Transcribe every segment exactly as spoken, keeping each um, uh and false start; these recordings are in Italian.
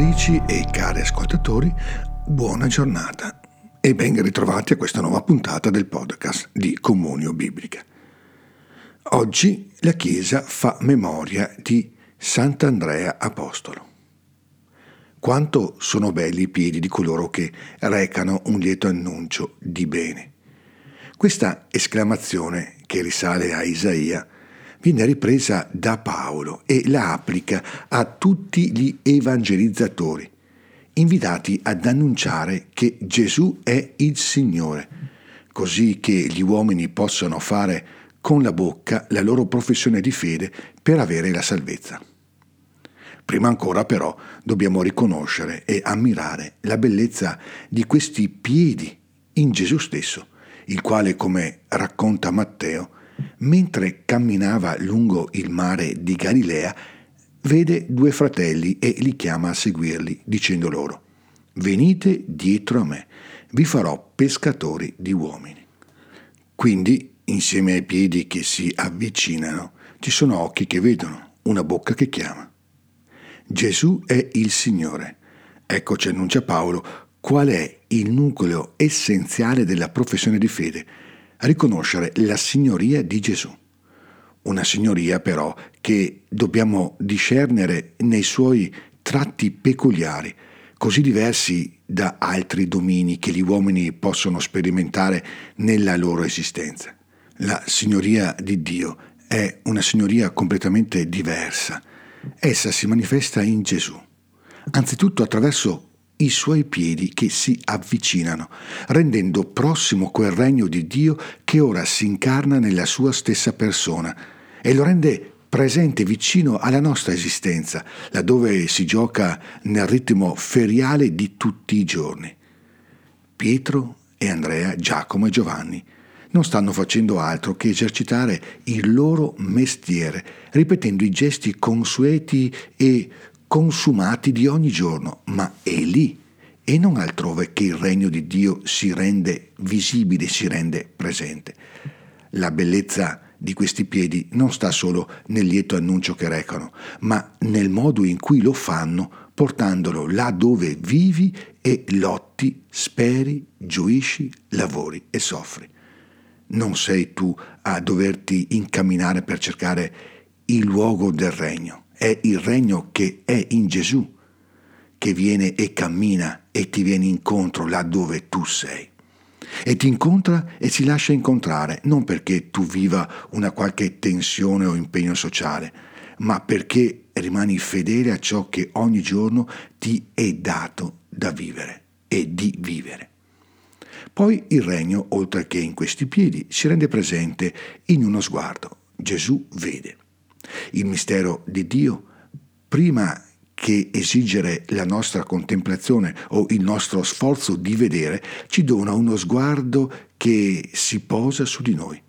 ascoltatrici e cari ascoltatori, buona giornata e ben ritrovati a questa nuova puntata del podcast di Comunio Biblica. Oggi la Chiesa fa memoria di Sant'Andrea Apostolo. Quanto sono belli i piedi di coloro che recano un lieto annuncio di bene. Questa esclamazione, che risale a Isaia, viene ripresa da Paolo e la applica a tutti gli evangelizzatori, invitati ad annunciare che Gesù è il Signore, così che gli uomini possano fare con la bocca la loro professione di fede per avere la salvezza. Prima ancora però dobbiamo riconoscere e ammirare la bellezza di questi piedi in Gesù stesso, il quale, come racconta Matteo, mentre camminava lungo il mare di Galilea, vede due fratelli e li chiama a seguirli, dicendo loro: «Venite dietro a me, vi farò pescatori di uomini». Quindi, insieme ai piedi che si avvicinano, ci sono occhi che vedono, una bocca che chiama. Gesù è il Signore. Ecco, ci annuncia Paolo, qual è il nucleo essenziale della professione di fede: a riconoscere la signoria di Gesù. Una signoria però che dobbiamo discernere nei suoi tratti peculiari, così diversi da altri domini che gli uomini possono sperimentare nella loro esistenza. La signoria di Dio è una signoria completamente diversa. Essa si manifesta in Gesù, anzitutto attraverso i suoi piedi che si avvicinano, rendendo prossimo quel regno di Dio che ora si incarna nella sua stessa persona e lo rende presente vicino alla nostra esistenza, laddove si gioca nel ritmo feriale di tutti i giorni. Pietro e Andrea, Giacomo e Giovanni non stanno facendo altro che esercitare il loro mestiere, ripetendo i gesti consueti e consumati di ogni giorno, ma è lì e non altrove che il regno di Dio si rende visibile, si rende presente. La bellezza di questi piedi non sta solo nel lieto annuncio che recano, ma nel modo in cui lo fanno, portandolo là dove vivi e lotti, speri, gioisci, lavori e soffri. Non sei tu a doverti incamminare per cercare il luogo del regno. È il regno che è in Gesù, che viene e cammina e ti viene incontro là dove tu sei. E ti incontra e si lascia incontrare, non perché tu viva una qualche tensione o impegno sociale, ma perché rimani fedele a ciò che ogni giorno ti è dato da vivere e di vivere. Poi il regno, oltre che in questi piedi, si rende presente in uno sguardo. Gesù vede. Il mistero di Dio, prima che esigere la nostra contemplazione o il nostro sforzo di vedere, ci dona uno sguardo che si posa su di noi.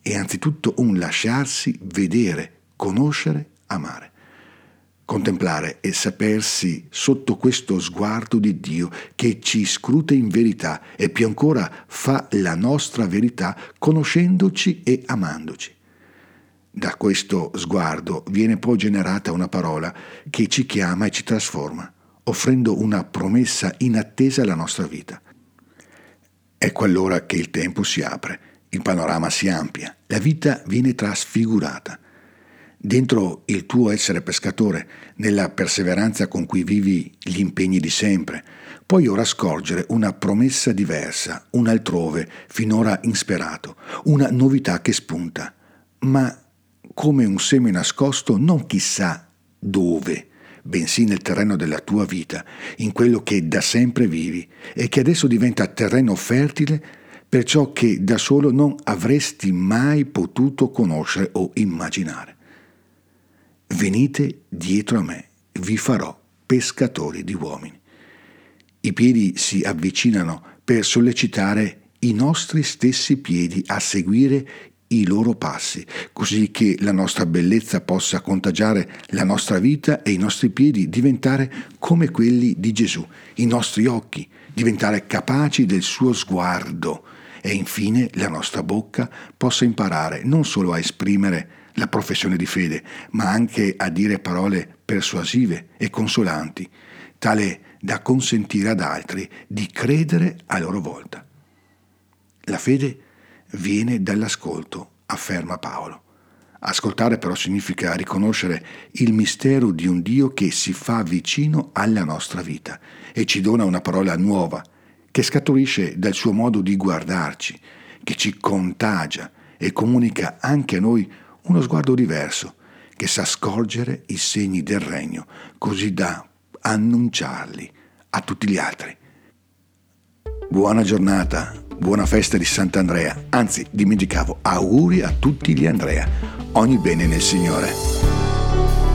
È anzitutto un lasciarsi vedere, conoscere, amare. Contemplare e sapersi sotto questo sguardo di Dio che ci scruta in verità e più ancora fa la nostra verità, conoscendoci e amandoci. Da questo sguardo viene poi generata una parola che ci chiama e ci trasforma, offrendo una promessa inattesa alla nostra vita. Ecco allora che il tempo si apre, il panorama si amplia, la vita viene trasfigurata. Dentro il tuo essere pescatore, nella perseveranza con cui vivi gli impegni di sempre, puoi ora scorgere una promessa diversa, un altrove finora insperato, una novità che spunta, ma come un seme nascosto non chissà dove, bensì nel terreno della tua vita, in quello che da sempre vivi e che adesso diventa terreno fertile per ciò che da solo non avresti mai potuto conoscere o immaginare. Venite dietro a me, vi farò pescatori di uomini. I piedi si avvicinano per sollecitare i nostri stessi piedi a seguire i loro passi, così che la nostra bellezza possa contagiare la nostra vita e i nostri piedi diventare come quelli di Gesù, i nostri occhi diventare capaci del suo sguardo e infine la nostra bocca possa imparare non solo a esprimere la professione di fede, ma anche a dire parole persuasive e consolanti tale da consentire ad altri di credere a loro volta. La fede viene dall'ascolto, afferma Paolo. Ascoltare però significa riconoscere il mistero di un Dio che si fa vicino alla nostra vita e ci dona una parola nuova, che scaturisce dal suo modo di guardarci, che ci contagia e comunica anche a noi uno sguardo diverso, che sa scorgere i segni del regno, così da annunciarli a tutti gli altri. Buona giornata, buona festa di Sant'Andrea, anzi dimenticavo, auguri a tutti gli Andrea. Ogni bene nel Signore.